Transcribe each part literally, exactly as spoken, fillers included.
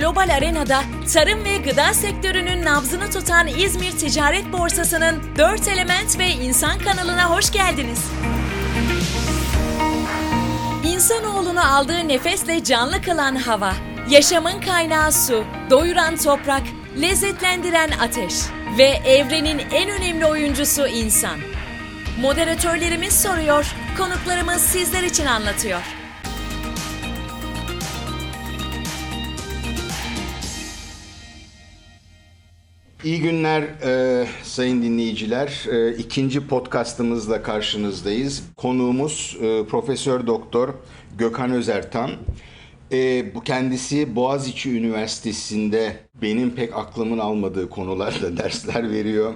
global arenada tarım ve gıda sektörünün nabzını tutan İzmir Ticaret Borsası'nın dört Element ve İnsan kanalına hoş geldiniz. İnsanoğlunu aldığı nefesle canlı kılan hava, yaşamın kaynağı su, doyuran toprak, lezzetlendiren ateş ve evrenin en önemli oyuncusu insan. Moderatörlerimiz soruyor, konuklarımız sizler için anlatıyor. İyi günler e, sayın dinleyiciler. E, ikinci podcastımızla karşınızdayız. Konuğumuz e, Profesör Doktor Gökhan Özertan. E, bu kendisi Boğaziçi Üniversitesi'nde benim pek aklımın almadığı konularda dersler veriyor.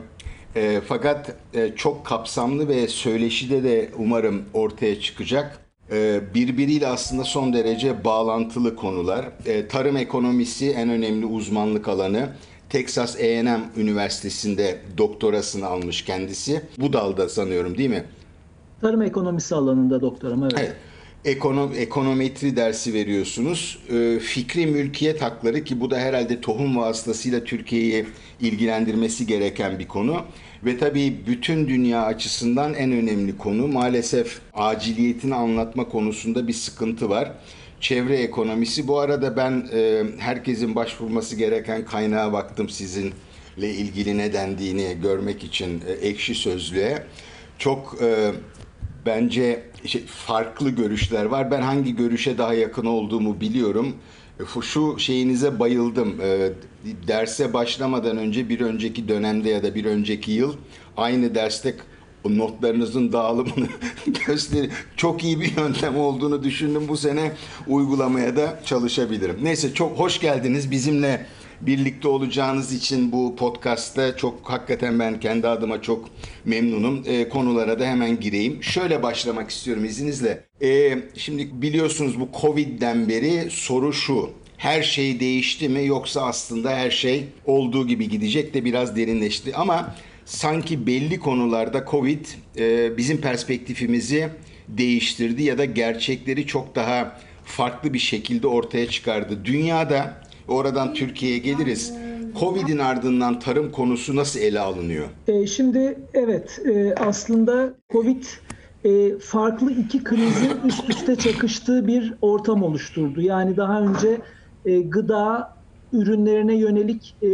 E, fakat e, çok kapsamlı ve söyleşide de umarım ortaya çıkacak. E, birbiriyle aslında son derece bağlantılı konular. E, tarım ekonomisi en önemli uzmanlık alanı. Texas A and M Üniversitesi'nde doktorasını almış kendisi. Bu dalda sanıyorum, değil mi? Tarım ekonomisi alanında doktoram, evet. Evet. Ekonom, ekonometri dersi veriyorsunuz. Ee, fikri mülkiyet hakları, ki bu da herhalde tohum vasıtasıyla Türkiye'yi ilgilendirmesi gereken bir konu. Ve tabii bütün dünya açısından en önemli konu. Maalesef aciliyetini anlatma konusunda bir sıkıntı var. Çevre ekonomisi. Bu arada ben e, herkesin başvurması gereken kaynağa baktım sizinle ilgili ne dendiğini görmek için e, Ekşi Sözlüğe. Çok e, bence şey, farklı görüşler var. Ben hangi görüşe daha yakın olduğumu biliyorum. E, şu şeyinize bayıldım. E, derse başlamadan önce bir önceki dönemde ya da bir önceki yıl aynı derste notlarınızın dağılımını gösterir. Çok iyi bir yöntem olduğunu düşündüm. Bu sene uygulamaya da çalışabilirim. Neyse, çok hoş geldiniz. Bizimle birlikte olacağınız için bu podcastta çok, hakikaten ben kendi adıma çok memnunum. E, konulara da hemen gireyim. Şöyle başlamak istiyorum izninizle. E, şimdi biliyorsunuz bu Covid'den beri soru şu: her şey değişti mi, yoksa aslında her şey olduğu gibi gidecek de biraz derinleşti? Ama sanki belli konularda Covid e, bizim perspektifimizi değiştirdi ya da gerçekleri çok daha farklı bir şekilde ortaya çıkardı. Dünyada, oradan Türkiye'ye geliriz, Covid'in ardından tarım konusu nasıl ele alınıyor? E, şimdi evet, e, aslında Covid e, farklı iki krizin üst üste çakıştığı bir ortam oluşturdu. Yani daha önce e, gıda ürünlerine yönelik e,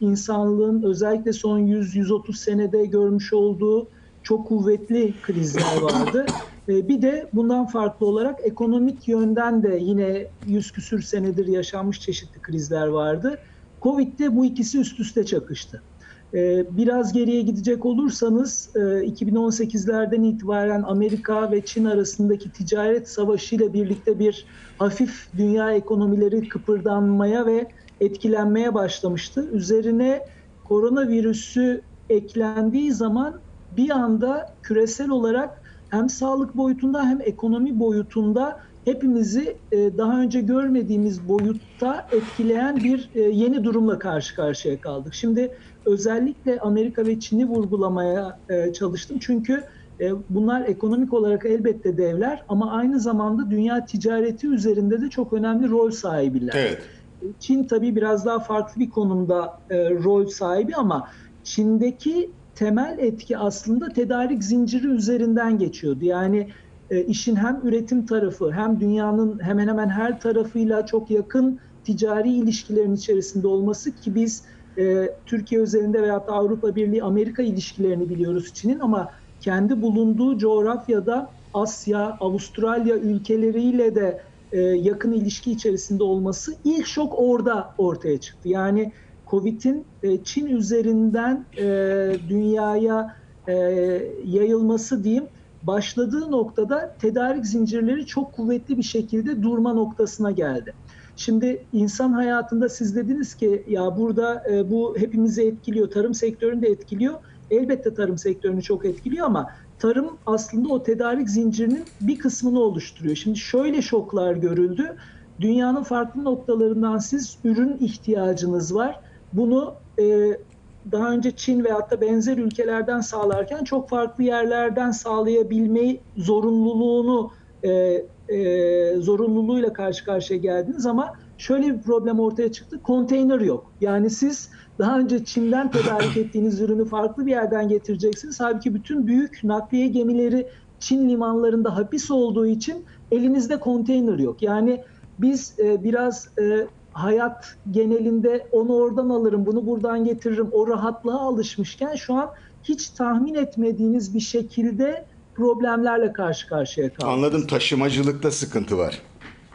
insanlığın özellikle son yüz yüz otuz senede görmüş olduğu çok kuvvetli krizler vardı. E, bir de bundan farklı olarak ekonomik yönden de yine yüz küsür senedir yaşanmış çeşitli krizler vardı. Covid'de bu ikisi üst üste çakıştı. E, biraz geriye gidecek olursanız e, iki bin on sekizlerden itibaren Amerika ve Çin arasındaki ticaret savaşıyla birlikte bir hafif dünya ekonomileri kıpırdanmaya ve etkilenmeye başlamıştı. Üzerine koronavirüsü eklendiği zaman bir anda küresel olarak hem sağlık boyutunda hem ekonomi boyutunda hepimizi daha önce görmediğimiz boyutta etkileyen bir yeni durumla karşı karşıya kaldık. Şimdi özellikle Amerika ve Çin'i vurgulamaya çalıştım. Çünkü bunlar ekonomik olarak elbette devler ama aynı zamanda dünya ticareti üzerinde de çok önemli rol sahibiler. Evet. Çin tabii biraz daha farklı bir konumda e, rol sahibi ama Çin'deki temel etki aslında tedarik zinciri üzerinden geçiyordu. Yani e, işin hem üretim tarafı hem dünyanın hemen hemen her tarafıyla çok yakın ticari ilişkilerin içerisinde olması, ki biz e, Türkiye üzerinde veyahut da Avrupa Birliği Amerika ilişkilerini biliyoruz Çin'in, ama kendi bulunduğu coğrafyada Asya, Avustralya ülkeleriyle de yakın ilişki içerisinde olması, ilk şok orada ortaya çıktı. Yani Covid'in Çin üzerinden dünyaya yayılması diyeyim, başladığı noktada tedarik zincirleri çok kuvvetli bir şekilde durma noktasına geldi. Şimdi insan hayatında siz dediniz ki ya burada bu hepimizi etkiliyor, tarım sektörünü de etkiliyor. Elbette tarım sektörünü çok etkiliyor ama tarım aslında o tedarik zincirinin bir kısmını oluşturuyor. Şimdi şöyle şoklar görüldü. Dünyanın farklı noktalarından siz ürün ihtiyacınız var. Bunu e, daha önce Çin veyahut da benzer ülkelerden sağlarken çok farklı yerlerden sağlayabilmeyi zorunluluğunu e, e, zorunluluğuyla karşı karşıya geldiniz ama şöyle bir problem ortaya çıktı. Konteyner yok. Yani siz daha önce Çin'den tedarik ettiğiniz ürünü farklı bir yerden getireceksiniz. Halbuki bütün büyük nakliye gemileri Çin limanlarında hapis olduğu için elinizde konteyner yok. Yani biz e, biraz e, hayat genelinde onu oradan alırım, bunu buradan getiririm, o rahatlığa alışmışken şu an hiç tahmin etmediğiniz bir şekilde problemlerle karşı karşıya kalıyoruz. Anladım, taşımacılıkta sıkıntı var.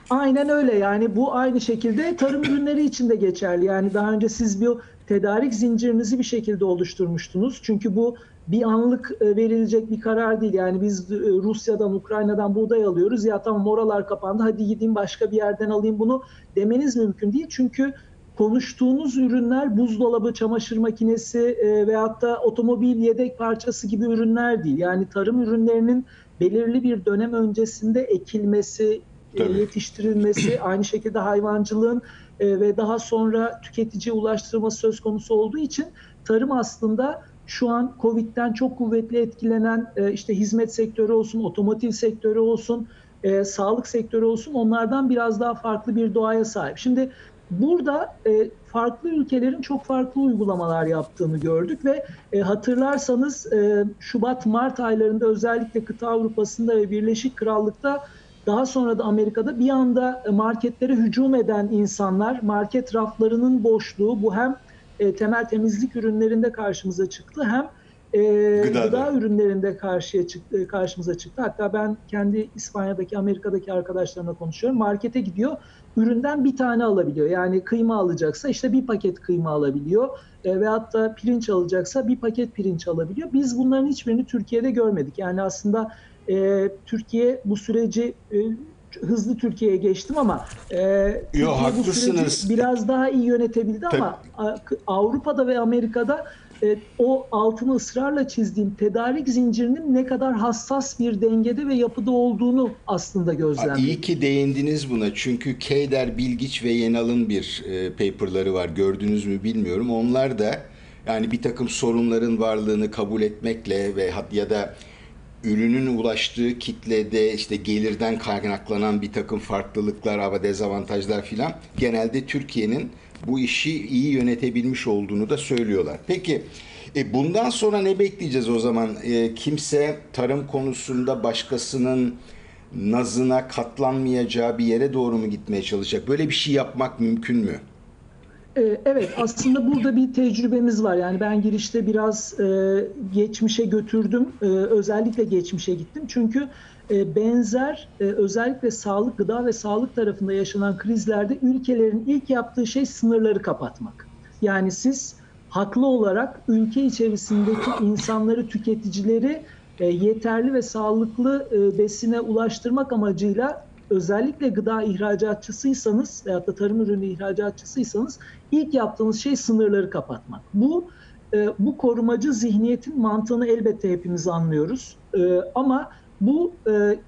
Aynen öyle, yani bu aynı şekilde tarım ürünleri için de geçerli. Yani daha önce siz bir tedarik zincirinizi bir şekilde oluşturmuştunuz. Çünkü bu bir anlık verilecek bir karar değil. Yani biz Rusya'dan, Ukrayna'dan buğday alıyoruz. Ya tamam oralar kapandı, hadi gideyim başka bir yerden alayım bunu demeniz mümkün değil. Çünkü konuştuğunuz ürünler buzdolabı, çamaşır makinesi veyahut da otomobil yedek parçası gibi ürünler değil. Yani tarım ürünlerinin belirli bir dönem öncesinde ekilmesi, tabii, yetiştirilmesi, aynı şekilde hayvancılığın ve daha sonra tüketiciye ulaştırılması söz konusu olduğu için tarım aslında şu an Covid'den çok kuvvetli etkilenen işte hizmet sektörü olsun, otomotiv sektörü olsun, sağlık sektörü olsun, onlardan biraz daha farklı bir doğaya sahip. Şimdi burada farklı ülkelerin çok farklı uygulamalar yaptığını gördük ve hatırlarsanız Şubat-Mart aylarında özellikle kıta Avrupa'sında ve Birleşik Krallık'ta, daha sonra da Amerika'da bir anda marketlere hücum eden insanlar, market raflarının boşluğu, bu hem temel temizlik ürünlerinde karşımıza çıktı hem gıda, gıda ürünlerinde karşıya çıktı, karşımıza çıktı. Hatta ben kendi İspanya'daki, Amerika'daki arkadaşlarımla konuşuyorum. Markete gidiyor, üründen bir tane alabiliyor. Yani kıyma alacaksa işte bir paket kıyma alabiliyor ve hatta pirinç alacaksa bir paket pirinç alabiliyor. Biz bunların hiçbirini Türkiye'de görmedik. Yani aslında Türkiye bu süreci, hızlı Türkiye'ye geçtim ama Yo, bu süreci biraz daha iyi yönetebildi. Tabii. Ama Avrupa'da ve Amerika'da o altını ısrarla çizdiğim tedarik zincirinin ne kadar hassas bir dengede ve yapıda olduğunu aslında gözlemledim. İyi ki değindiniz buna, çünkü Keyder, Bilgiç ve Yenal'ın bir paperları var, gördünüz mü bilmiyorum. Onlar da yani bir takım sorunların varlığını kabul etmekle ve ya da ürünün ulaştığı kitlede işte gelirden kaynaklanan bir takım farklılıklar ve dezavantajlar filan, genelde Türkiye'nin bu işi iyi yönetebilmiş olduğunu da söylüyorlar. Peki e bundan sonra ne bekleyeceğiz o zaman? E, kimse tarım konusunda başkasının nazına katlanmayacağı bir yere doğru mu gitmeye çalışacak? Böyle bir şey yapmak mümkün mü? Evet, aslında burada bir tecrübemiz var. Yani ben girişte biraz e, geçmişe götürdüm. E, özellikle geçmişe gittim. Çünkü e, benzer e, özellikle sağlık, gıda ve sağlık tarafında yaşanan krizlerde ülkelerin ilk yaptığı şey sınırları kapatmak. Yani siz haklı olarak ülke içerisindeki insanları, tüketicileri e, yeterli ve sağlıklı e, besine ulaştırmak amacıyla, özellikle gıda ihracatçısıysanız veyahut da tarım ürünü ihracatçısıysanız ilk yaptığınız şey sınırları kapatmak. Bu bu korumacı zihniyetin mantığını elbette hepimiz anlıyoruz. Ama bu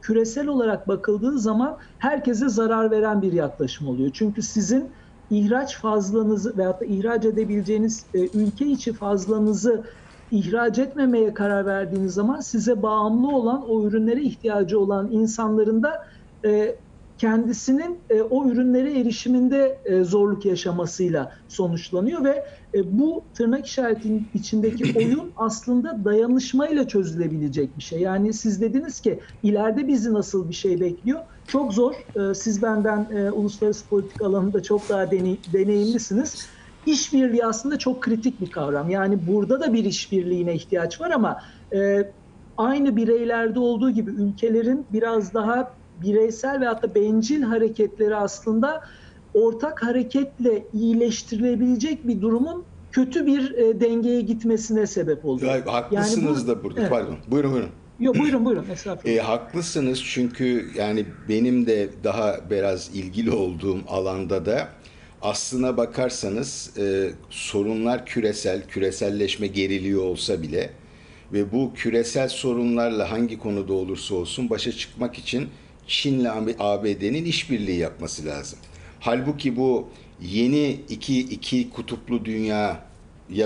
küresel olarak bakıldığı zaman herkese zarar veren bir yaklaşım oluyor. Çünkü sizin ihraç fazlanızı veyahut da ihraç edebileceğiniz ülke içi fazlanızı ihraç etmemeye karar verdiğiniz zaman size bağımlı olan, o ürünlere ihtiyacı olan insanların da kendisinin o ürünlere erişiminde zorluk yaşamasıyla sonuçlanıyor ve bu tırnak işaretinin içindeki oyun aslında dayanışmayla çözülebilecek bir şey. Yani siz dediniz ki ileride bizi nasıl bir şey bekliyor? Çok zor. Siz benden uluslararası politik alanında çok daha deneyimlisiniz. İşbirliği aslında çok kritik bir kavram. Yani burada da bir işbirliğine ihtiyaç var ama aynı bireylerde olduğu gibi ülkelerin biraz daha bireysel ve hatta bencil hareketleri aslında ortak hareketle iyileştirilebilecek bir durumun kötü bir dengeye gitmesine sebep oluyor. Ya, haklısınız yani bu, da burada. Evet. Pardon. Buyurun buyurun. Yok buyurun buyurun. E, haklısınız, çünkü yani benim de daha biraz ilgili olduğum alanda da aslına bakarsanız e, sorunlar küresel, küreselleşme geriliyor olsa bile ve bu küresel sorunlarla hangi konuda olursa olsun başa çıkmak için Çin'le A B D'nin işbirliği yapması lazım. Halbuki bu yeni iki, iki kutuplu dünyaya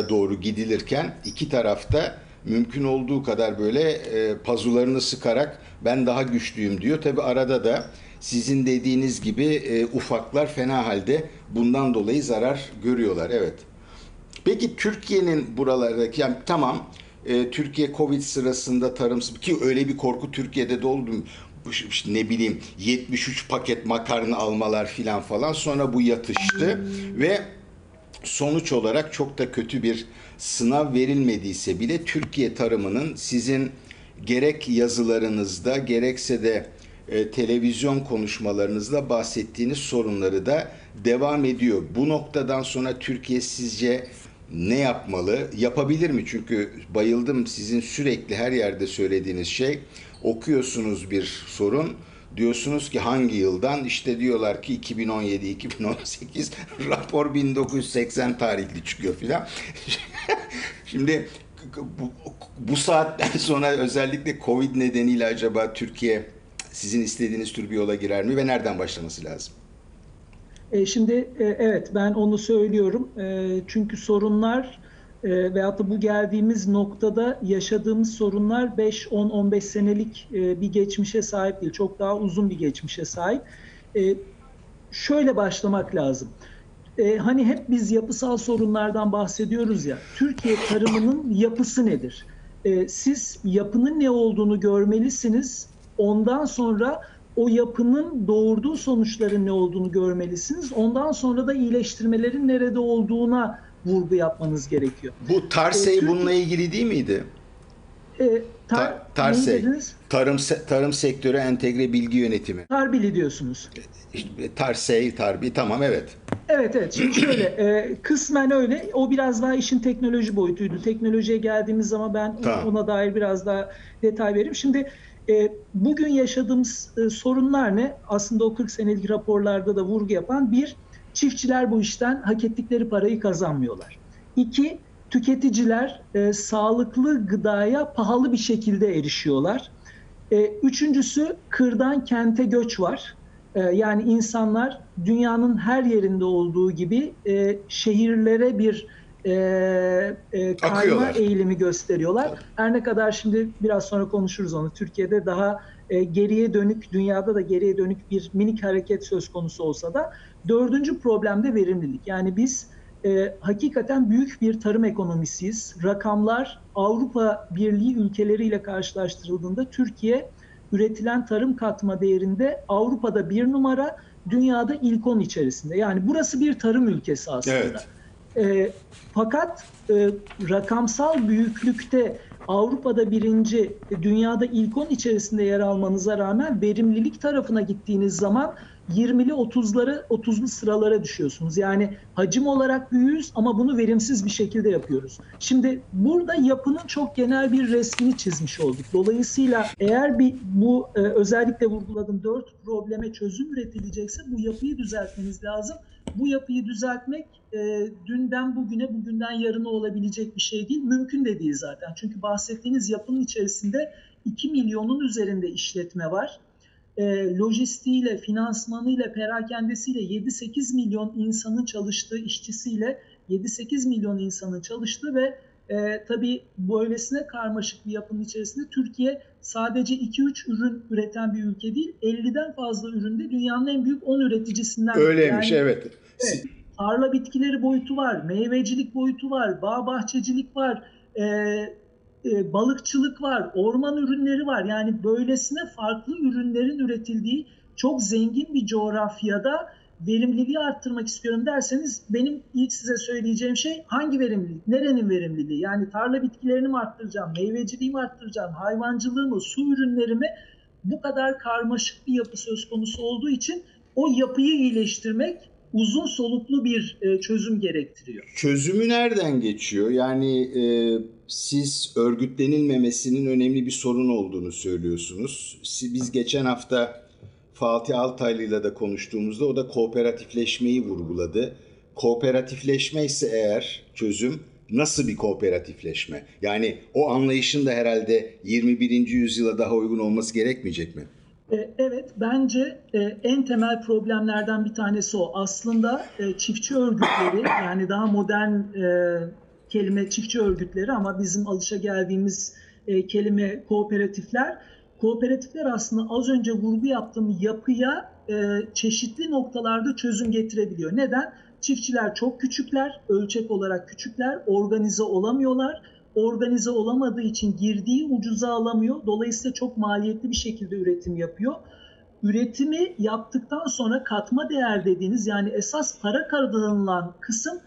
doğru gidilirken iki tarafta mümkün olduğu kadar böyle e, pazularını sıkarak ben daha güçlüyüm diyor. Tabii arada da sizin dediğiniz gibi e, ufaklar fena halde bundan dolayı zarar görüyorlar. Evet. Peki Türkiye'nin buralardaki, yani tamam e, Türkiye Covid sırasında tarım, ki öyle bir korku Türkiye'de de oldu, işte ne bileyim yetmiş üç paket makarna almalar filan falan, sonra bu yatıştı ve sonuç olarak çok da kötü bir sınav verilmediyse bile Türkiye tarımının sizin gerek yazılarınızda gerekse de e, televizyon konuşmalarınızda bahsettiğiniz sorunları da devam ediyor. Bu noktadan sonra Türkiye sizce ne yapmalı? Yapabilir mi? Çünkü bayıldım sizin sürekli her yerde söylediğiniz şey, okuyorsunuz bir sorun, diyorsunuz ki hangi yıldan, işte diyorlar ki iki bin on yedi iki bin on sekiz rapor bin dokuz yüz seksen tarihli çıkıyor filan. Şimdi bu, bu saatten sonra özellikle Covid nedeniyle acaba Türkiye sizin istediğiniz tür bir yola girer mi ve nereden başlaması lazım? Şimdi evet, ben onu söylüyorum. Çünkü sorunlar veyahut da bu geldiğimiz noktada yaşadığımız sorunlar beş on on beş senelik bir geçmişe sahip değil. Çok daha uzun bir geçmişe sahip. Şöyle başlamak lazım. Hani hep biz yapısal sorunlardan bahsediyoruz ya. Türkiye tarımının yapısı nedir? Siz yapının ne olduğunu görmelisiniz. Ondan sonra o yapının doğurduğu sonuçların ne olduğunu görmelisiniz. Ondan sonra da iyileştirmelerin nerede olduğuna vurgu yapmanız gerekiyor. Bu TARSEY e, bununla ilgili değil miydi? E, tar Ta TARSEY, tarım, se tarım sektörü entegre bilgi yönetimi. TARBİLİ diyorsunuz. TARSEY, TARBİLİ, tamam evet. Evet, evet. Şimdi şöyle, e, kısmen öyle. O biraz daha işin teknoloji boyutuydu. Teknolojiye geldiğimiz zaman ben tamam, ona dair biraz daha detay vereyim. Şimdi E, bugün yaşadığımız e, sorunlar ne? Aslında o kırk senelik raporlarda da vurgu yapan, bir, çiftçiler bu işten hak ettikleri parayı kazanmıyorlar. İki, tüketiciler e, sağlıklı gıdaya pahalı bir şekilde erişiyorlar. E, üçüncüsü, kırdan kente göç var. E, yani insanlar dünyanın her yerinde olduğu gibi e, şehirlere bir E, e, kayma akıyorlar, eğilimi gösteriyorlar. Tabii. Her ne kadar şimdi biraz sonra konuşuruz onu. Türkiye'de daha e, geriye dönük, dünyada da geriye dönük bir minik hareket söz konusu olsa da, dördüncü problem de verimlilik. Yani biz e, hakikaten büyük bir tarım ekonomisiyiz. Rakamlar Avrupa Birliği ülkeleriyle karşılaştırıldığında Türkiye üretilen tarım katma değerinde Avrupa'da bir numara, dünyada ilk on içerisinde. Yani burası bir tarım ülkesi aslında. Evet. E, fakat e, rakamsal büyüklükte Avrupa'da birinci, dünyada ilk on içerisinde yer almanıza rağmen verimlilik tarafına gittiğiniz zaman yirmili otuzlara otuzlu sıralara düşüyorsunuz. Yani hacim olarak büyüğüz ama bunu verimsiz bir şekilde yapıyoruz. Şimdi burada yapının çok genel bir resmini çizmiş olduk. Dolayısıyla eğer bir, bu e, özellikle vurguladığım dört probleme çözüm üretilecekse bu yapıyı düzeltmeniz lazım. Bu yapıyı düzeltmek e, dünden bugüne, bugünden yarına olabilecek bir şey değil. Mümkün de değil zaten. Çünkü bahsettiğiniz yapının içerisinde iki milyonun üzerinde işletme var. E, lojistiğiyle, finansmanıyla, perakendesiyle yedi sekiz milyon insanın çalıştığı, işçisiyle yedi sekiz milyon insanın çalıştığı ve e, tabii böylesine karmaşık bir yapının içerisinde Türkiye sadece iki üç ürün üreten bir ülke değil, elliden fazla üründe dünyanın en büyük on üreticisinden. Öyleymiş, yani, evet. Evet. Tarla bitkileri boyutu var, meyvecilik boyutu var, bağ bahçecilik var, e, balıkçılık var, orman ürünleri var. Yani böylesine farklı ürünlerin üretildiği çok zengin bir coğrafyada verimliliği arttırmak istiyorum derseniz, benim ilk size söyleyeceğim şey hangi verimlilik, nerenin verimliliği? Yani tarla bitkilerini mi arttıracağım, meyveciliği mi arttıracağım, hayvancılığı mı, su ürünleri mi? Bu kadar karmaşık bir yapı söz konusu olduğu için o yapıyı iyileştirmek uzun soluklu bir çözüm gerektiriyor. Çözümü nereden geçiyor? Yani e, siz örgütlenilmemesinin önemli bir sorun olduğunu söylüyorsunuz. Biz geçen hafta Fatih Altaylı'yla da konuştuğumuzda o da kooperatifleşmeyi vurguladı. Kooperatifleşme ise eğer çözüm, nasıl bir kooperatifleşme? Yani o anlayışın da herhalde yirmi birinci yüzyıla daha uygun olması gerekmeyecek mi? Evet, bence en temel problemlerden bir tanesi o. Aslında çiftçi örgütleri, yani daha modern kelime çiftçi örgütleri ama bizim alışageldiğimiz kelime kooperatifler, Kooperatifler aslında az önce vurgu yaptığım yapıya e, çeşitli noktalarda çözüm getirebiliyor. Neden? Çiftçiler çok küçükler, ölçek olarak küçükler, organize olamıyorlar. Organize olamadığı için girdiği ucuza alamıyor. Dolayısıyla çok maliyetli bir şekilde üretim yapıyor. Üretimi yaptıktan sonra katma değer dediğiniz, yani esas para kazanılan kısım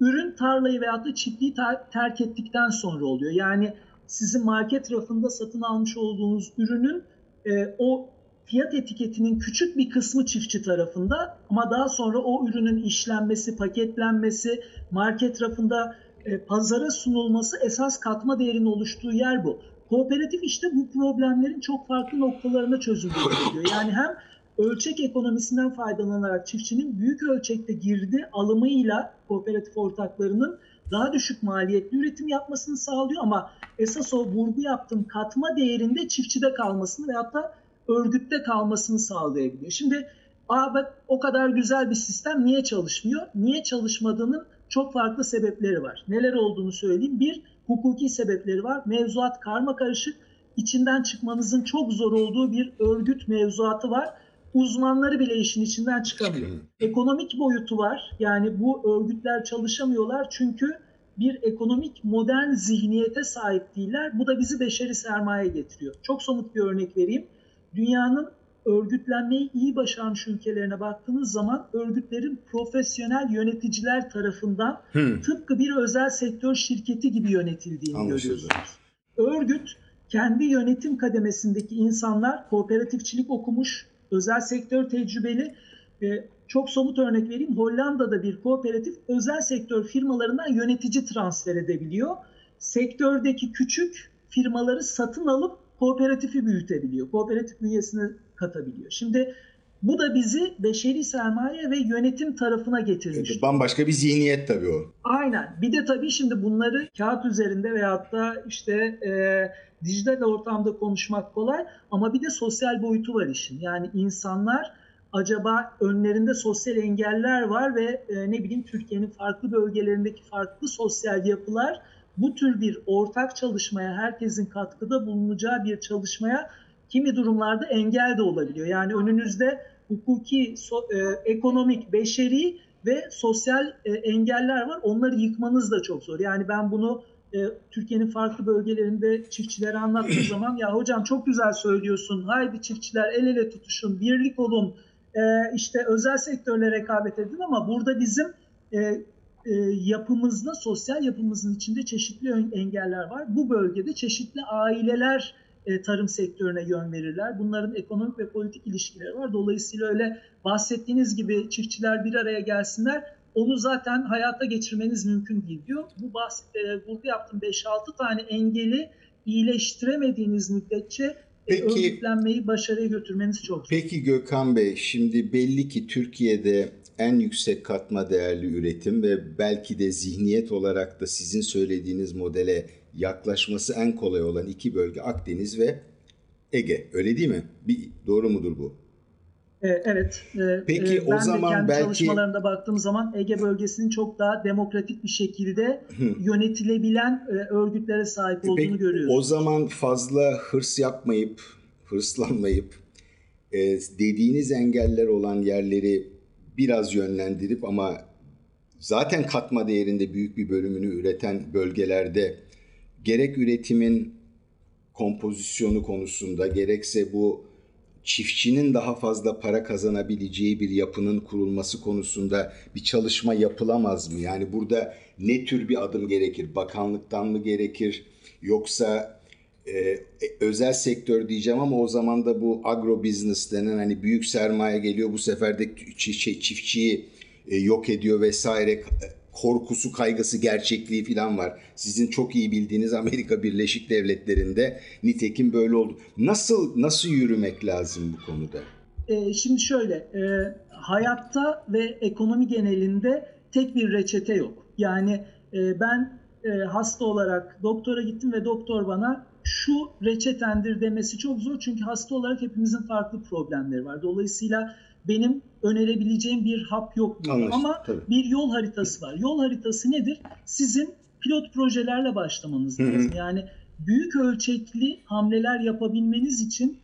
ürün tarlayı veyahut da çiftliği terk ettikten sonra oluyor. Yani sizin market rafında satın almış olduğunuz ürünün e, o fiyat etiketinin küçük bir kısmı çiftçi tarafında, ama daha sonra o ürünün işlenmesi, paketlenmesi, market rafında e, pazara sunulması, esas katma değerinin oluştuğu yer bu. Kooperatif işte bu problemlerin çok farklı noktalarına çözüm üretiyor. Yani hem ölçek ekonomisinden faydalanarak çiftçinin büyük ölçekte girdi alımıyla kooperatif ortaklarının daha düşük maliyetli üretim yapmasını sağlıyor, ama esas o vurgu yaptığım katma değerinde çiftçide kalmasını ve hatta örgütte kalmasını sağlayabiliyor. Şimdi aa bak, o kadar güzel bir sistem niye çalışmıyor? Niye çalışmadığının çok farklı sebepleri var. Neler olduğunu söyleyeyim. Bir, hukuki sebepleri var. Mevzuat karmakarışık, içinden çıkmanızın çok zor olduğu bir örgüt mevzuatı var. Uzmanları bile işin içinden çıkamıyor. Ekonomik boyutu var. Yani bu örgütler çalışamıyorlar çünkü bir ekonomik modern zihniyete sahip değiller. Bu da bizi beşeri sermaye getiriyor. Çok somut bir örnek vereyim. Dünyanın örgütlenmeyi iyi başarmış ülkelerine baktığınız zaman örgütlerin profesyonel yöneticiler tarafından hmm. tıpkı bir özel sektör şirketi gibi yönetildiğini Anlaşıldı. görüyorsunuz. Örgüt, kendi yönetim kademesindeki insanlar kooperatifçilik okumuş, özel sektör tecrübeli. Ee, çok somut örnek vereyim. Hollanda'da bir kooperatif özel sektör firmalarından yönetici transfer edebiliyor. Sektördeki küçük firmaları satın alıp kooperatifi büyütebiliyor. Kooperatif bünyesine katabiliyor. Şimdi bu da bizi beşeri sermaye ve yönetim tarafına getirmiş. Evet, bambaşka bir zihniyet tabii o. Aynen. Bir de tabii şimdi bunları kağıt üzerinde veyahut da işte e, dijital ortamda konuşmak kolay, ama bir de sosyal boyutu var işin. Yani insanlar acaba önlerinde sosyal engeller var ve e, ne bileyim Türkiye'nin farklı bölgelerindeki farklı sosyal yapılar bu tür bir ortak çalışmaya, herkesin katkıda bulunacağı bir çalışmaya kimi durumlarda engel de olabiliyor. Yani önünüzde hukuki, so, e, ekonomik, beşeri ve sosyal e, engeller var. Onları yıkmanız da çok zor. Yani ben bunu e, Türkiye'nin farklı bölgelerinde çiftçilere anlattığım zaman, ya hocam çok güzel söylüyorsun, haydi çiftçiler el ele tutuşun, birlik olun, e, işte özel sektörle rekabet edin, ama burada bizim e, e, yapımızda, sosyal yapımızın içinde çeşitli engeller var. Bu bölgede çeşitli aileler tarım sektörüne yön verirler. Bunların ekonomik ve politik ilişkileri var. Dolayısıyla öyle bahsettiğiniz gibi çiftçiler bir araya gelsinler, onu zaten hayata geçirmeniz mümkün değil diyor. Bu bahs- e, vurgu yaptığım beş altı tane engeli iyileştiremediğiniz müddetçe e, örgütlenmeyi başarıya götürmeniz çok zor. Peki Gökhan Bey, şimdi belli ki Türkiye'de en yüksek katma değerli üretim ve belki de zihniyet olarak da sizin söylediğiniz modele yaklaşması en kolay olan iki bölge Akdeniz ve Ege. Öyle değil mi? Bir, doğru mudur bu? Evet. Peki ben o zaman de kendi belki çalışmalarında baktığım zaman Ege bölgesinin çok daha demokratik bir şekilde yönetilebilen örgütlere sahip olduğunu Peki, görüyoruz. O zaman fazla hırs yapmayıp, hırslanmayıp dediğiniz engeller olan yerleri biraz yönlendirip, ama zaten katma değerinde büyük bir bölümünü üreten bölgelerde gerek üretimin kompozisyonu konusunda, gerekse bu çiftçinin daha fazla para kazanabileceği bir yapının kurulması konusunda bir çalışma yapılamaz mı? Yani burada ne tür bir adım gerekir? Bakanlıktan mı gerekir? Yoksa e, özel sektör diyeceğim, ama o zaman da bu agro business denen hani büyük sermaye geliyor, bu sefer de çiftçiyi e, yok ediyor vesaire. Korkusu, kaygısı, gerçekliği falan var. Sizin çok iyi bildiğiniz Amerika Birleşik Devletleri'nde nitekim böyle oldu. Nasıl nasıl yürümek lazım bu konuda? E, şimdi şöyle, e, hayatta ve ekonomi genelinde tek bir reçete yok. Yani e, ben e, hasta olarak doktora gittim ve doktor bana şu reçetendir demesi çok zor. Çünkü hasta olarak hepimizin farklı problemleri var. Dolayısıyla benim önerebileceğim bir hap yok burada. Anlaştık, ama tabii bir yol haritası var. Yol haritası nedir? Sizin pilot projelerle başlamanız lazım. Yani büyük ölçekli hamleler yapabilmeniz için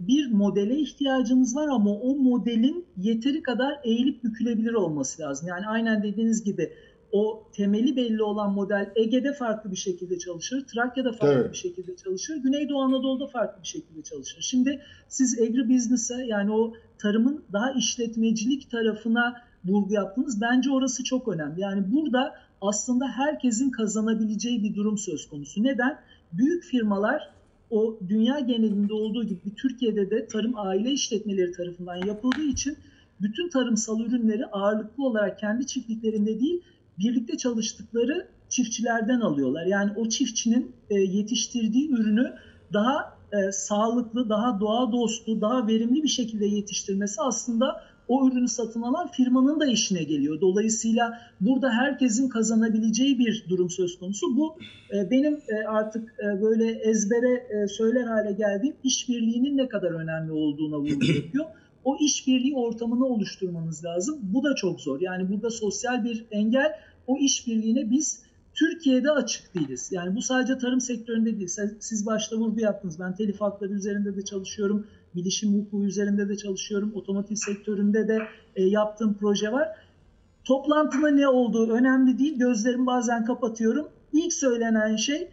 bir modele ihtiyacınız var, ama o modelin yeteri kadar eğilip bükülebilir olması lazım. Yani aynen dediğiniz gibi o temeli belli olan model Ege'de farklı bir şekilde çalışır, Trakya'da farklı evet. bir şekilde çalışır, Güneydoğu Anadolu'da farklı bir şekilde çalışır. Şimdi siz agribusiness'e, yani o tarımın daha işletmecilik tarafına vurgu yaptınız. Bence orası çok önemli. Yani burada aslında herkesin kazanabileceği bir durum söz konusu. Neden? Büyük firmalar, o dünya genelinde olduğu gibi Türkiye'de de tarım aile işletmeleri tarafından yapıldığı için bütün tarımsal ürünleri ağırlıklı olarak kendi çiftliklerinde değil, birlikte çalıştıkları çiftçilerden alıyorlar. Yani o çiftçinin yetiştirdiği ürünü daha sağlıklı, daha doğa dostu, daha verimli bir şekilde yetiştirmesi aslında o ürünü satın alan firmanın da işine geliyor. Dolayısıyla burada herkesin kazanabileceği bir durum söz konusu. Bu benim artık böyle ezbere söyler hale geldiğim işbirliğinin ne kadar önemli olduğuna vurgu yapıyor. O işbirliği ortamını oluşturmanız lazım. Bu da çok zor. Yani burada sosyal bir engel. O işbirliğine biz Türkiye'de açık değiliz. Yani bu sadece tarım sektöründe değil. Siz başta vurgu yaptınız. Ben telif hakları üzerinde de çalışıyorum. Bilişim hukuku üzerinde de çalışıyorum. Otomotiv sektöründe de e, yaptığım proje var. Toplantına ne olduğu önemli değil. Gözlerimi bazen kapatıyorum. İlk söylenen şey,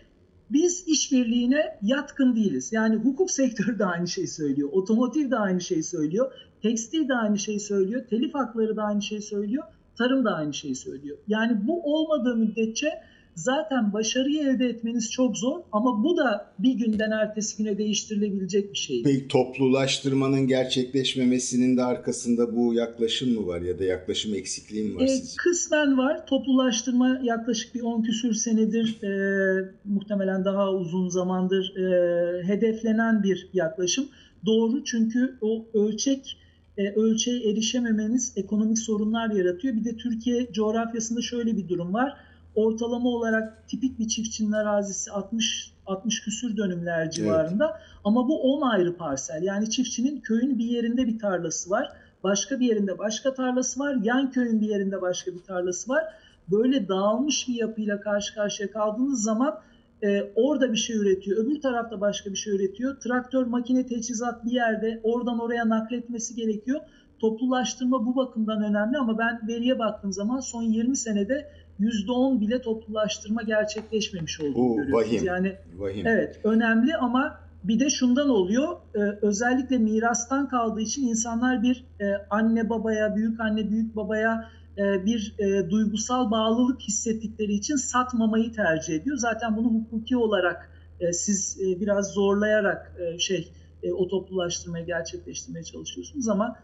biz işbirliğine yatkın değiliz. Yani hukuk sektörü de aynı şeyi söylüyor. Otomotiv de aynı şeyi söylüyor. Tekstil de aynı şeyi söylüyor. Telif hakları da aynı şeyi söylüyor. Tarım da aynı şeyi söylüyor. Yani bu olmadığı müddetçe zaten başarıyı elde etmeniz çok zor, ama bu da bir günden ertesi güne değiştirilebilecek bir şey. Peki toplulaştırmanın gerçekleşmemesinin de arkasında bu yaklaşım mı var, ya da yaklaşım eksikliği mi var e, sizce? Kısmen var. Toplulaştırma yaklaşık bir on küsür senedir, e, muhtemelen daha uzun zamandır e, hedeflenen bir yaklaşım. Doğru, çünkü o ölçek e, ölçeğe erişememeniz ekonomik sorunlar yaratıyor. Bir de Türkiye coğrafyasında şöyle bir durum var. Ortalama olarak tipik bir çiftçinin arazisi altmış altmış küsür dönümler civarında. Evet. Ama bu on ayrı parsel. Yani çiftçinin köyün bir yerinde bir tarlası var. Başka bir yerinde başka tarlası var. Yan köyün bir yerinde başka bir tarlası var. Böyle dağılmış bir yapıyla karşı karşıya kaldığınız zaman e, orada bir şey üretiyor. Öbür tarafta başka bir şey üretiyor. Traktör, makine, teçhizat bir yerde, oradan oraya nakletmesi gerekiyor. Toplulaştırma bu bakımdan önemli, ama ben veriye baktığım zaman son yirmi senede yüzde on bile toplulaştırma gerçekleşmemiş olduğunu Oo, görüyoruz. Vahim, yani vahim. Evet, önemli, ama bir de şundan oluyor. Özellikle mirastan kaldığı için insanlar bir anne babaya, büyük anne büyük babaya bir duygusal bağlılık hissettikleri için satmamayı tercih ediyor. Zaten bunu hukuki olarak siz biraz zorlayarak şey o toplulaştırmayı gerçekleştirmeye çalışıyorsunuz, ama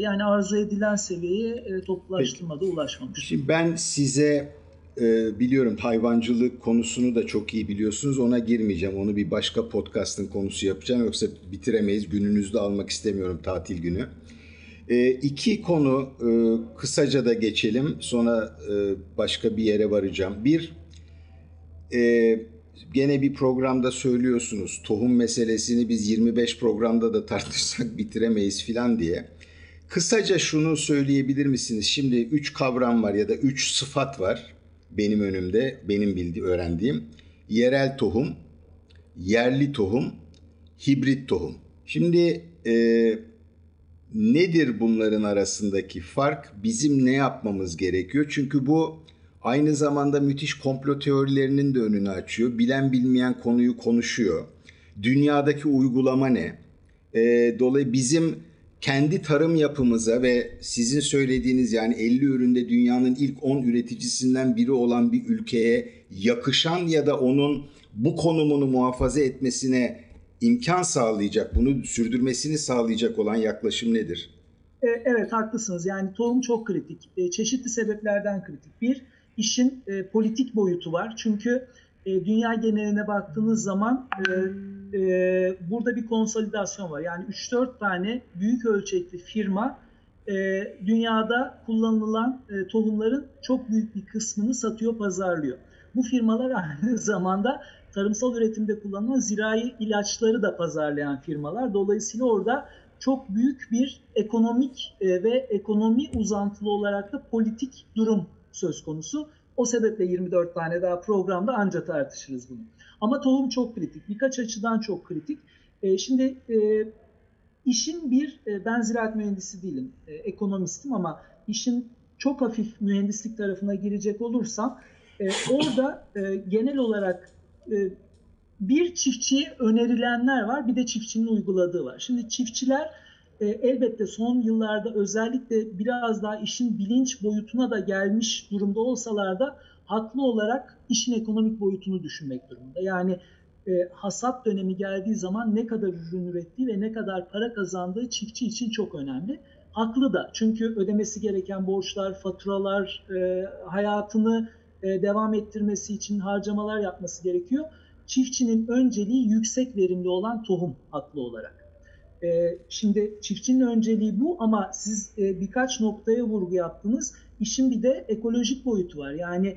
yani arzu edilen seviyeye toplulaştırmada ulaşmamış. Şimdi ben size e, biliyorum hayvancılık konusunu da çok iyi biliyorsunuz. Ona girmeyeceğim. Onu bir başka podcast'ın konusu yapacağım. Yoksa bitiremeyiz. Gününüzü de almak istemiyorum, tatil günü. E, iki konu e, kısaca da geçelim. Sonra e, başka bir yere varacağım. Bir, e, gene bir programda söylüyorsunuz. Tohum meselesini biz yirmi beş programda da tartışsak bitiremeyiz filan diye. Kısaca şunu söyleyebilir misiniz? Şimdi üç kavram var, ya da üç sıfat var benim önümde, benim bildiğim, öğrendiğim. Yerel tohum, yerli tohum, hibrit tohum. Şimdi e, nedir bunların arasındaki fark? Bizim ne yapmamız gerekiyor? Çünkü bu aynı zamanda müthiş komplo teorilerinin de önünü açıyor. Bilen bilmeyen konuyu konuşuyor. Dünyadaki uygulama ne? E, dolayı bizim kendi tarım yapımıza ve sizin söylediğiniz, yani elli üründe dünyanın ilk on üreticisinden biri olan bir ülkeye yakışan ya da onun bu konumunu muhafaza etmesine imkan sağlayacak, bunu sürdürmesini sağlayacak olan yaklaşım nedir? Evet, haklısınız. Yani tohum çok kritik. Çeşitli sebeplerden kritik. Bir, işin politik boyutu var. Çünkü dünya geneline baktığınız zaman e, burada bir konsolidasyon var. Yani üç dört tane büyük ölçekli firma e, dünyada kullanılan e, tohumların çok büyük bir kısmını satıyor, pazarlıyor. Bu firmalar aynı zamanda tarımsal üretimde kullanılan zirai ilaçları da pazarlayan firmalar. Dolayısıyla orada çok büyük bir ekonomik e, ve ekonomi uzantılı olarak da politik durum söz konusu. O sebeple yirmi dört tane daha programda anca tartışırız bunu. Ama tohum çok kritik. Birkaç açıdan çok kritik. E, şimdi e, işin bir, e, ben ziraat mühendisi değilim, e, ekonomistim ama işin çok hafif mühendislik tarafına girecek olursam e, orada e, genel olarak e, bir çiftçiye önerilenler var, bir de çiftçinin uyguladığı var. Şimdi çiftçiler e, elbette son yıllarda özellikle biraz daha işin bilinç boyutuna da gelmiş durumda olsalar da haklı olarak işin ekonomik boyutunu düşünmek durumunda. Yani e, hasat dönemi geldiği zaman ne kadar ürün ürettiği ve ne kadar para kazandığı çiftçi için çok önemli. Haklı da, çünkü ödemesi gereken borçlar, faturalar, e, hayatını e, devam ettirmesi için harcamalar yapması gerekiyor. Çiftçinin önceliği yüksek verimli olan tohum, haklı olarak. E, şimdi çiftçinin önceliği bu ama siz e, birkaç noktaya vurgu yaptınız. İşin bir de ekolojik boyutu var. Yani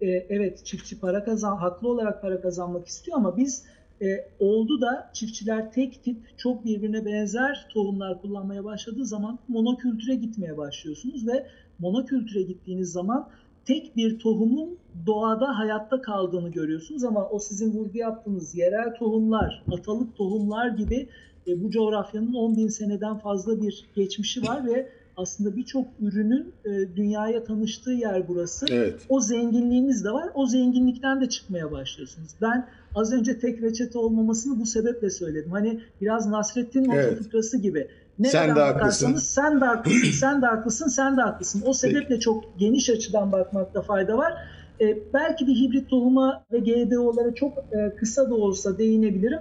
e, evet, çiftçi para kazan, haklı olarak para kazanmak istiyor ama biz E, oldu da çiftçiler tek tip, çok birbirine benzer tohumlar kullanmaya başladığı zaman monokültüre gitmeye başlıyorsunuz ve monokültüre gittiğiniz zaman tek bir tohumun doğada hayatta kaldığını görüyorsunuz ama o sizin vurgu yaptığınız yerel tohumlar, atalık tohumlar gibi e, bu coğrafyanın on bin seneden fazla bir geçmişi var ve aslında birçok ürünün e, dünyaya tanıştığı yer burası. Evet. O zenginliğiniz de var. O zenginlikten de çıkmaya başlıyorsunuz. Ben az önce tek reçete olmamasını bu sebeple söyledim. Hani biraz Nasrettin Hoca evet. fıkrası gibi. Ne sen de haklısın. Sen de haklısın, sen de haklısın, sen de haklısın. O sebeple Peki. çok geniş açıdan bakmakta fayda var. E, belki bir hibrit tohuma ve G D O'lara çok e, kısa da olsa değinebilirim.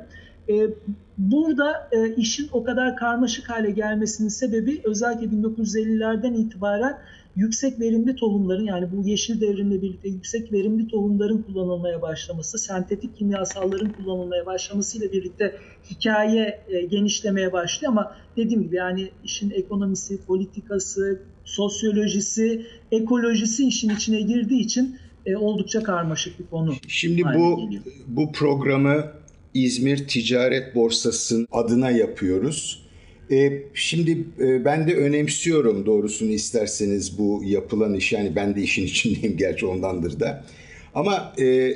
Burada işin o kadar karmaşık hale gelmesinin sebebi özellikle bin dokuz yüz ellilerden itibaren yüksek verimli tohumların, yani bu yeşil devrimle birlikte yüksek verimli tohumların kullanılmaya başlaması, sentetik kimyasalların kullanılmaya başlamasıyla birlikte hikaye genişlemeye başlıyor ama dediğim gibi yani işin ekonomisi, politikası, sosyolojisi, ekolojisi işin içine girdiği için oldukça karmaşık bir konu. Şimdi bu geliyor. bu programı İzmir Ticaret Borsası'nın adına yapıyoruz. E, şimdi e, ben de önemsiyorum doğrusunu isterseniz bu yapılan iş. Yani ben de işin içindeyim, gerçi ondandır da. Ama e,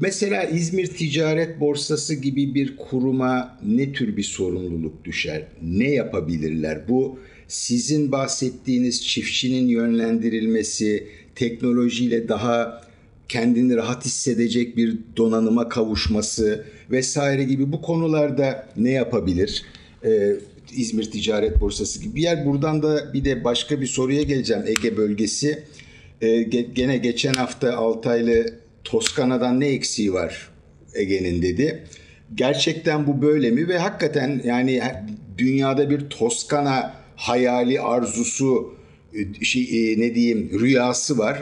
mesela İzmir Ticaret Borsası gibi bir kuruma ne tür bir sorumluluk düşer? Ne yapabilirler? Bu sizin bahsettiğiniz çiftçinin yönlendirilmesi, teknolojiyle daha kendini rahat hissedecek bir donanıma kavuşması vesaire gibi bu konularda ne yapabilir? Ee, İzmir Ticaret Borsası gibi bir yer. Buradan da bir de başka bir soruya geleceğim. Ege bölgesi. Ee, gene geçen hafta Altaylı Toskana'dan ne eksiği var Ege'nin dedi. Gerçekten bu böyle mi? Ve hakikaten yani dünyada bir Toskana hayali, arzusu, şey, ne diyeyim, rüyası var.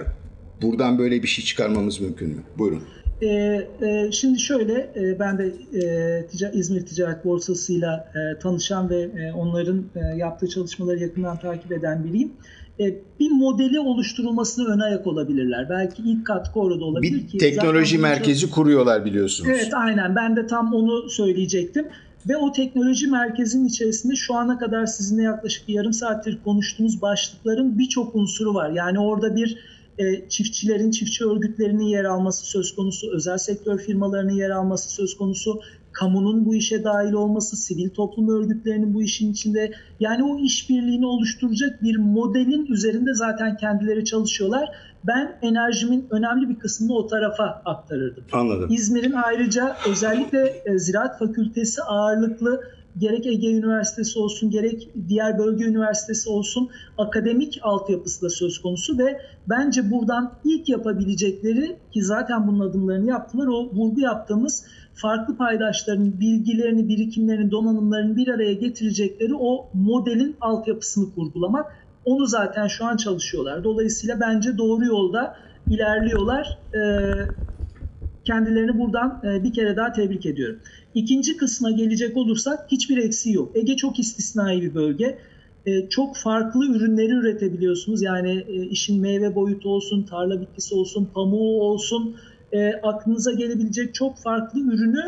Buradan böyle bir şey çıkarmamız mümkün mü? Buyurun. Ee, e, şimdi şöyle, e, ben de e, tica, İzmir Ticaret Borsası'yla e, tanışan ve e, onların e, yaptığı çalışmaları yakından takip eden biriyim. E, bir modeli oluşturulmasına ön ayak olabilirler. Belki ilk katkı orada olabilir bir ki. Bir teknoloji merkezi çok... kuruyorlar biliyorsunuz. Evet, aynen. Ben de tam onu söyleyecektim. Ve o teknoloji merkezinin içerisinde şu ana kadar sizinle yaklaşık yarım saattir konuştuğumuz başlıkların birçok unsuru var. Yani orada bir E, çiftçilerin, çiftçi örgütlerinin yer alması söz konusu, özel sektör firmalarının yer alması söz konusu, kamunun bu işe dahil olması, sivil toplum örgütlerinin bu işin içinde, yani o işbirliğini oluşturacak bir modelin üzerinde zaten kendileri çalışıyorlar. Ben enerjimin önemli bir kısmını o tarafa aktarırdım. Anladım. İzmir'in ayrıca özellikle e, Ziraat Fakültesi ağırlıklı, gerek Ege Üniversitesi olsun, gerek diğer bölge üniversitesi olsun, akademik altyapısı da söz konusu ve bence buradan ilk yapabilecekleri, ki zaten bunun adımlarını yaptılar, o vurgu yaptığımız farklı paydaşların bilgilerini, birikimlerini, donanımlarını bir araya getirecekleri o modelin altyapısını kurgulamak. Onu zaten şu an çalışıyorlar. Dolayısıyla bence doğru yolda ilerliyorlar. Ee, Kendilerini buradan bir kere daha tebrik ediyorum. İkinci kısma gelecek olursak hiçbir eksiği yok. Ege çok istisnai bir bölge. Çok farklı ürünleri üretebiliyorsunuz. Yani işin meyve boyutu olsun, tarla bitkisi olsun, pamuğu olsun. Aklınıza gelebilecek çok farklı ürünü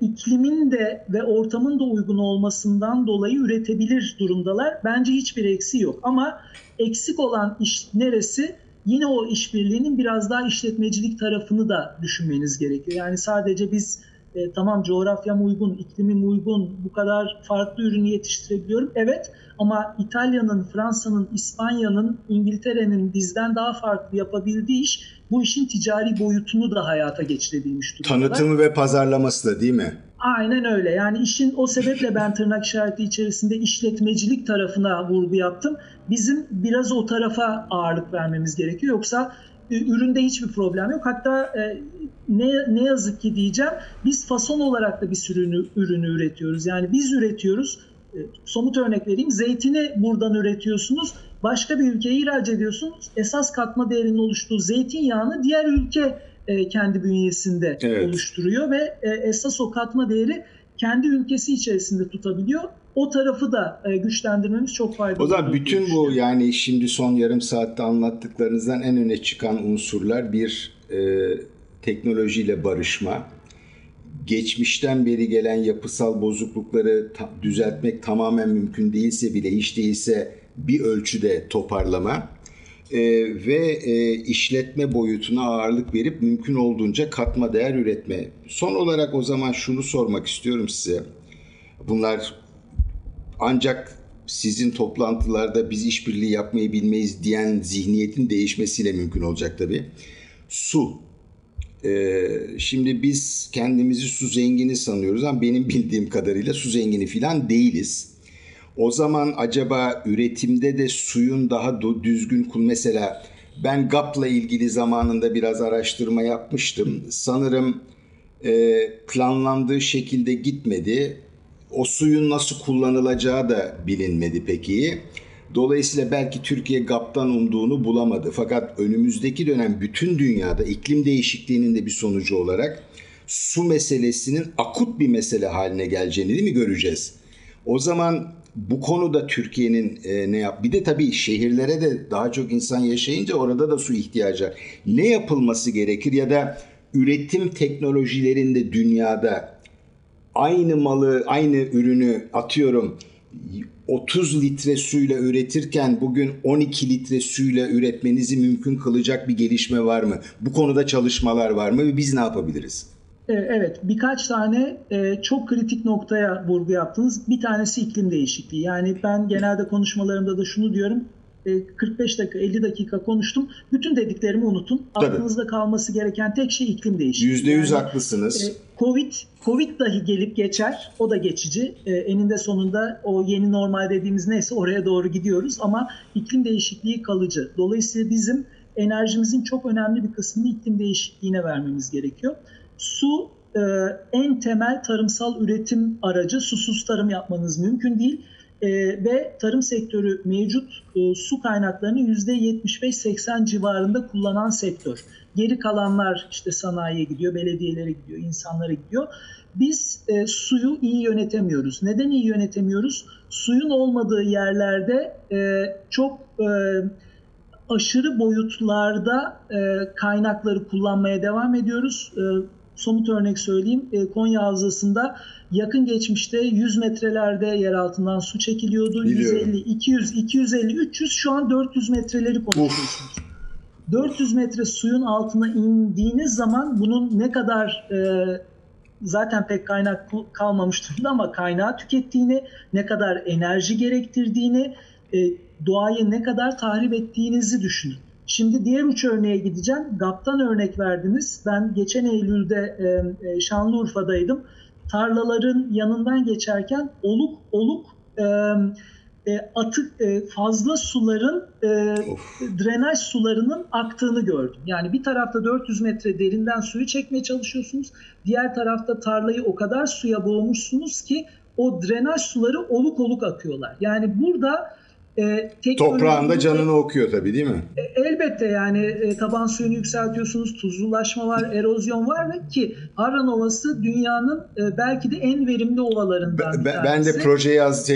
iklimin de ve ortamın da uygun olmasından dolayı üretebilir durumdalar. Bence hiçbir eksiği yok. Ama eksik olan iş neresi? yine o işbirliğinin biraz daha işletmecilik tarafını da düşünmeniz gerekiyor. Yani sadece biz e, tamam coğrafyam uygun, iklimim uygun, bu kadar farklı ürünü yetiştirebiliyorum. Evet, ama İtalya'nın, Fransa'nın, İspanya'nın, İngiltere'nin bizden daha farklı yapabildiği iş, bu işin ticari boyutunu da hayata geçirebilmiş durumda. Tanıtımı ve pazarlaması da, değil mi? Aynen öyle. Yani işin o sebeple ben tırnak işareti içerisinde işletmecilik tarafına vurgu yaptım. Bizim biraz o tarafa ağırlık vermemiz gerekiyor. Yoksa üründe hiçbir problem yok. Hatta e, ne, ne yazık ki diyeceğim, biz fason olarak da bir sürü ürünü üretiyoruz. Yani biz üretiyoruz. E, somut örnek vereyim. Zeytini buradan üretiyorsunuz. Başka bir ülkeye ihraç ediyorsunuz. Esas katma değerinin oluştuğu zeytinyağını diğer ülke kendi bünyesinde, evet, oluşturuyor ve esas o katma değeri kendi ülkesi içerisinde tutabiliyor. O tarafı da güçlendirmemiz çok faydalı. O zaman bütün bu, yani şimdi son yarım saatte anlattıklarınızdan en öne çıkan unsurlar: bir, e, teknolojiyle barışma, geçmişten beri gelen yapısal bozuklukları ta- düzeltmek tamamen mümkün değilse bile hiç değilse bir ölçüde toparlama, Ee, ve e, işletme boyutuna ağırlık verip mümkün olduğunca katma değer üretme. Son olarak o zaman şunu sormak istiyorum size. Bunlar ancak sizin toplantılarda biz işbirliği yapmayı bilmeyiz diyen zihniyetin değişmesiyle mümkün olacak tabii. Su. Ee, şimdi biz kendimizi su zengini sanıyoruz ama benim bildiğim kadarıyla su zengini falan değiliz. O zaman acaba üretimde de suyun daha düzgün kul mesela ben G A P'la ilgili zamanında biraz araştırma yapmıştım. Sanırım e, planlandığı şekilde gitmedi. O suyun nasıl kullanılacağı da bilinmedi pek iyi. Dolayısıyla belki Türkiye G A P'tan umduğunu bulamadı. Fakat önümüzdeki dönem bütün dünyada iklim değişikliğinin de bir sonucu olarak su meselesinin akut bir mesele haline geleceğini, değil mi, göreceğiz? O zaman bu konuda Türkiye'nin e, ne yap? Bir de tabii şehirlere de daha çok insan yaşayınca orada da su ihtiyacı var. Ne yapılması gerekir ya da üretim teknolojilerinde dünyada aynı malı, aynı ürünü atıyorum otuz litre suyla üretirken bugün on iki litre suyla üretmenizi mümkün kılacak bir gelişme var mı? Bu konuda çalışmalar var mı ve biz ne yapabiliriz? Evet, birkaç tane çok kritik noktaya vurgu yaptınız. Bir tanesi iklim değişikliği. Yani ben genelde konuşmalarımda da şunu diyorum. kırk beş dakika, elli dakika konuştum. Bütün dediklerimi unutun. Tabii. Aklınızda kalması gereken tek şey iklim değişikliği. yüzde yüz yani haklısınız. Covid, Covid dahi gelip geçer. O da geçici. Eninde sonunda o yeni normal dediğimiz neyse oraya doğru gidiyoruz. Ama iklim değişikliği kalıcı. Dolayısıyla bizim enerjimizin çok önemli bir kısmını iklim değişikliğine vermemiz gerekiyor. Su e, en temel tarımsal üretim aracı. Susuz tarım yapmanız mümkün değil. E, ve tarım sektörü mevcut e, su kaynaklarını yüzde yetmiş beş seksen civarında kullanan sektör. Geri kalanlar işte sanayiye gidiyor, belediyelere gidiyor, insanlara gidiyor. Biz e, suyu iyi yönetemiyoruz. Neden iyi yönetemiyoruz? Suyun olmadığı yerlerde e, çok... E, aşırı boyutlarda e, kaynakları kullanmaya devam ediyoruz. E, somut örnek söyleyeyim. E, Konya Havzası'nda yakın geçmişte yüz metrelerde yer altından su çekiliyordu. Biliyorum. yüz elli, iki yüz, iki yüz elli, üç yüz şu an dört yüz metreleri konuşuyorsunuz. Of. dört yüz metre suyun altına indiğiniz zaman bunun ne kadar e, zaten pek kaynak kalmamış durumda ama kaynağı tükettiğini, ne kadar enerji gerektirdiğini, e, doğayı ne kadar tahrip ettiğinizi düşünün. Şimdi diğer üç örneğe gideceğim. G A P'tan örnek verdiniz. Ben geçen Eylül'de e, Şanlıurfa'daydım. Tarlaların yanından geçerken oluk oluk e, e, atık e, fazla suların e, drenaj sularının aktığını gördüm. Yani bir tarafta dört yüz metre derinden suyu çekmeye çalışıyorsunuz. Diğer tarafta tarlayı o kadar suya boğmuşsunuz ki o drenaj suları oluk oluk akıyorlar. Yani burada E, toprağında canını okuyor tabii, değil mi? E, elbette yani e, taban suyunu yükseltiyorsunuz, tuzlulaşma var, erozyon var ve ki Harran Ovası dünyanın e, belki de en verimli ovalarından ben, bir tanesi. Ben de projeyi haz-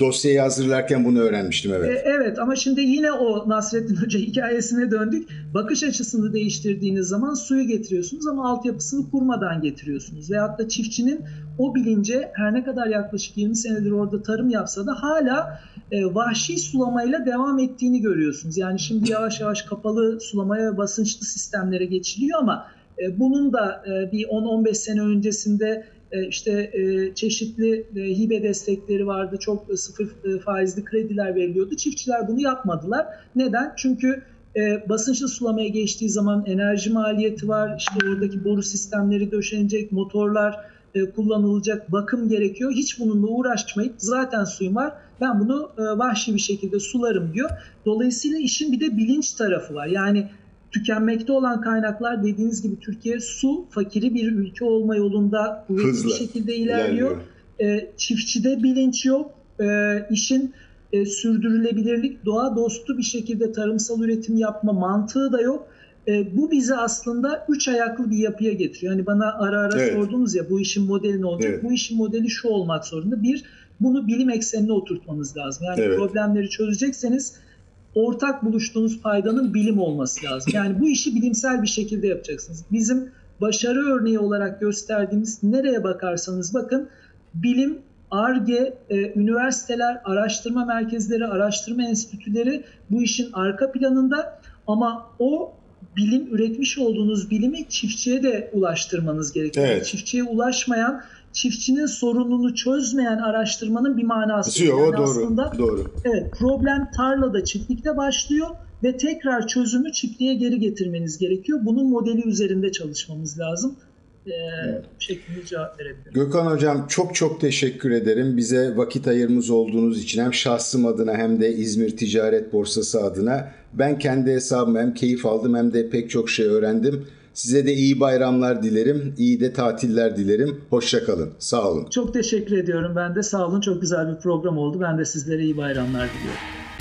dosyayı hazırlarken bunu öğrenmiştim, evet. E, evet ama şimdi yine o Nasrettin Hoca hikayesine döndük. Bakış açısını değiştirdiğiniz zaman suyu getiriyorsunuz ama altyapısını kurmadan getiriyorsunuz. Veyahut da çiftçinin o bilince her ne kadar yaklaşık yirmi senedir orada tarım yapsa da hala e, vahşi sulamayla devam ettiğini görüyorsunuz. Yani şimdi yavaş yavaş kapalı sulamaya ve basınçlı sistemlere geçiliyor ama e, bunun da e, bir on on beş sene öncesinde e, işte e, çeşitli e, hibe destekleri vardı. Çok e, sıfır e, faizli krediler veriliyordu. Çiftçiler bunu yapmadılar. Neden? Çünkü E, basınçlı sulamaya geçtiği zaman enerji maliyeti var, işte oradaki boru sistemleri döşenecek, motorlar e, kullanılacak, bakım gerekiyor. Hiç bununla uğraşmayıp zaten suyum var, ben bunu e, vahşi bir şekilde sularım diyor. Dolayısıyla işin bir de bilinç tarafı var. Yani tükenmekte olan kaynaklar, dediğiniz gibi Türkiye su fakiri bir ülke olma yolunda hızlı bir şekilde ilerliyor. E, çiftçide bilinç yok, e, işin E, sürdürülebilirlik, doğa dostu bir şekilde tarımsal üretim yapma mantığı da yok. E, bu bizi aslında üç ayaklı bir yapıya getiriyor. Yani bana ara ara evet. sordunuz ya, bu işin modeli ne olacak? Evet. Bu işin modeli şu olmak zorunda. Bir, bunu bilim eksenine oturtmanız lazım. Yani evet. problemleri çözecekseniz ortak buluştuğunuz paydanın bilim olması lazım. Yani bu işi bilimsel bir şekilde yapacaksınız. Bizim başarı örneği olarak gösterdiğimiz, nereye bakarsanız bakın, bilim, Ar-Ge, e, üniversiteler, araştırma merkezleri, araştırma enstitüleri bu işin arka planında, ama o bilim, üretmiş olduğunuz bilimi çiftçiye de ulaştırmanız gerekiyor. Evet. Çiftçiye ulaşmayan, çiftçinin sorununu çözmeyen araştırmanın bir manası yok. Yani doğru, aslında, doğru. Evet, problem tarlada, çiftlikte başlıyor ve tekrar çözümü çiftliğe geri getirmeniz gerekiyor. Bunun modeli üzerinde çalışmamız lazım. Ee, şeklinde cevap verebilirim. Gökhan Hocam, çok çok teşekkür ederim. Bize vakit ayırmış olduğunuz için, hem şahsım adına hem de İzmir Ticaret Borsası adına. Ben kendi hesabım hem keyif aldım hem de pek çok şey öğrendim. Size de iyi bayramlar dilerim, iyi de tatiller dilerim. Hoşça kalın. Sağ olun. Çok teşekkür ediyorum ben de. Sağ olun. Çok güzel bir program oldu. Ben de sizlere iyi bayramlar diliyorum.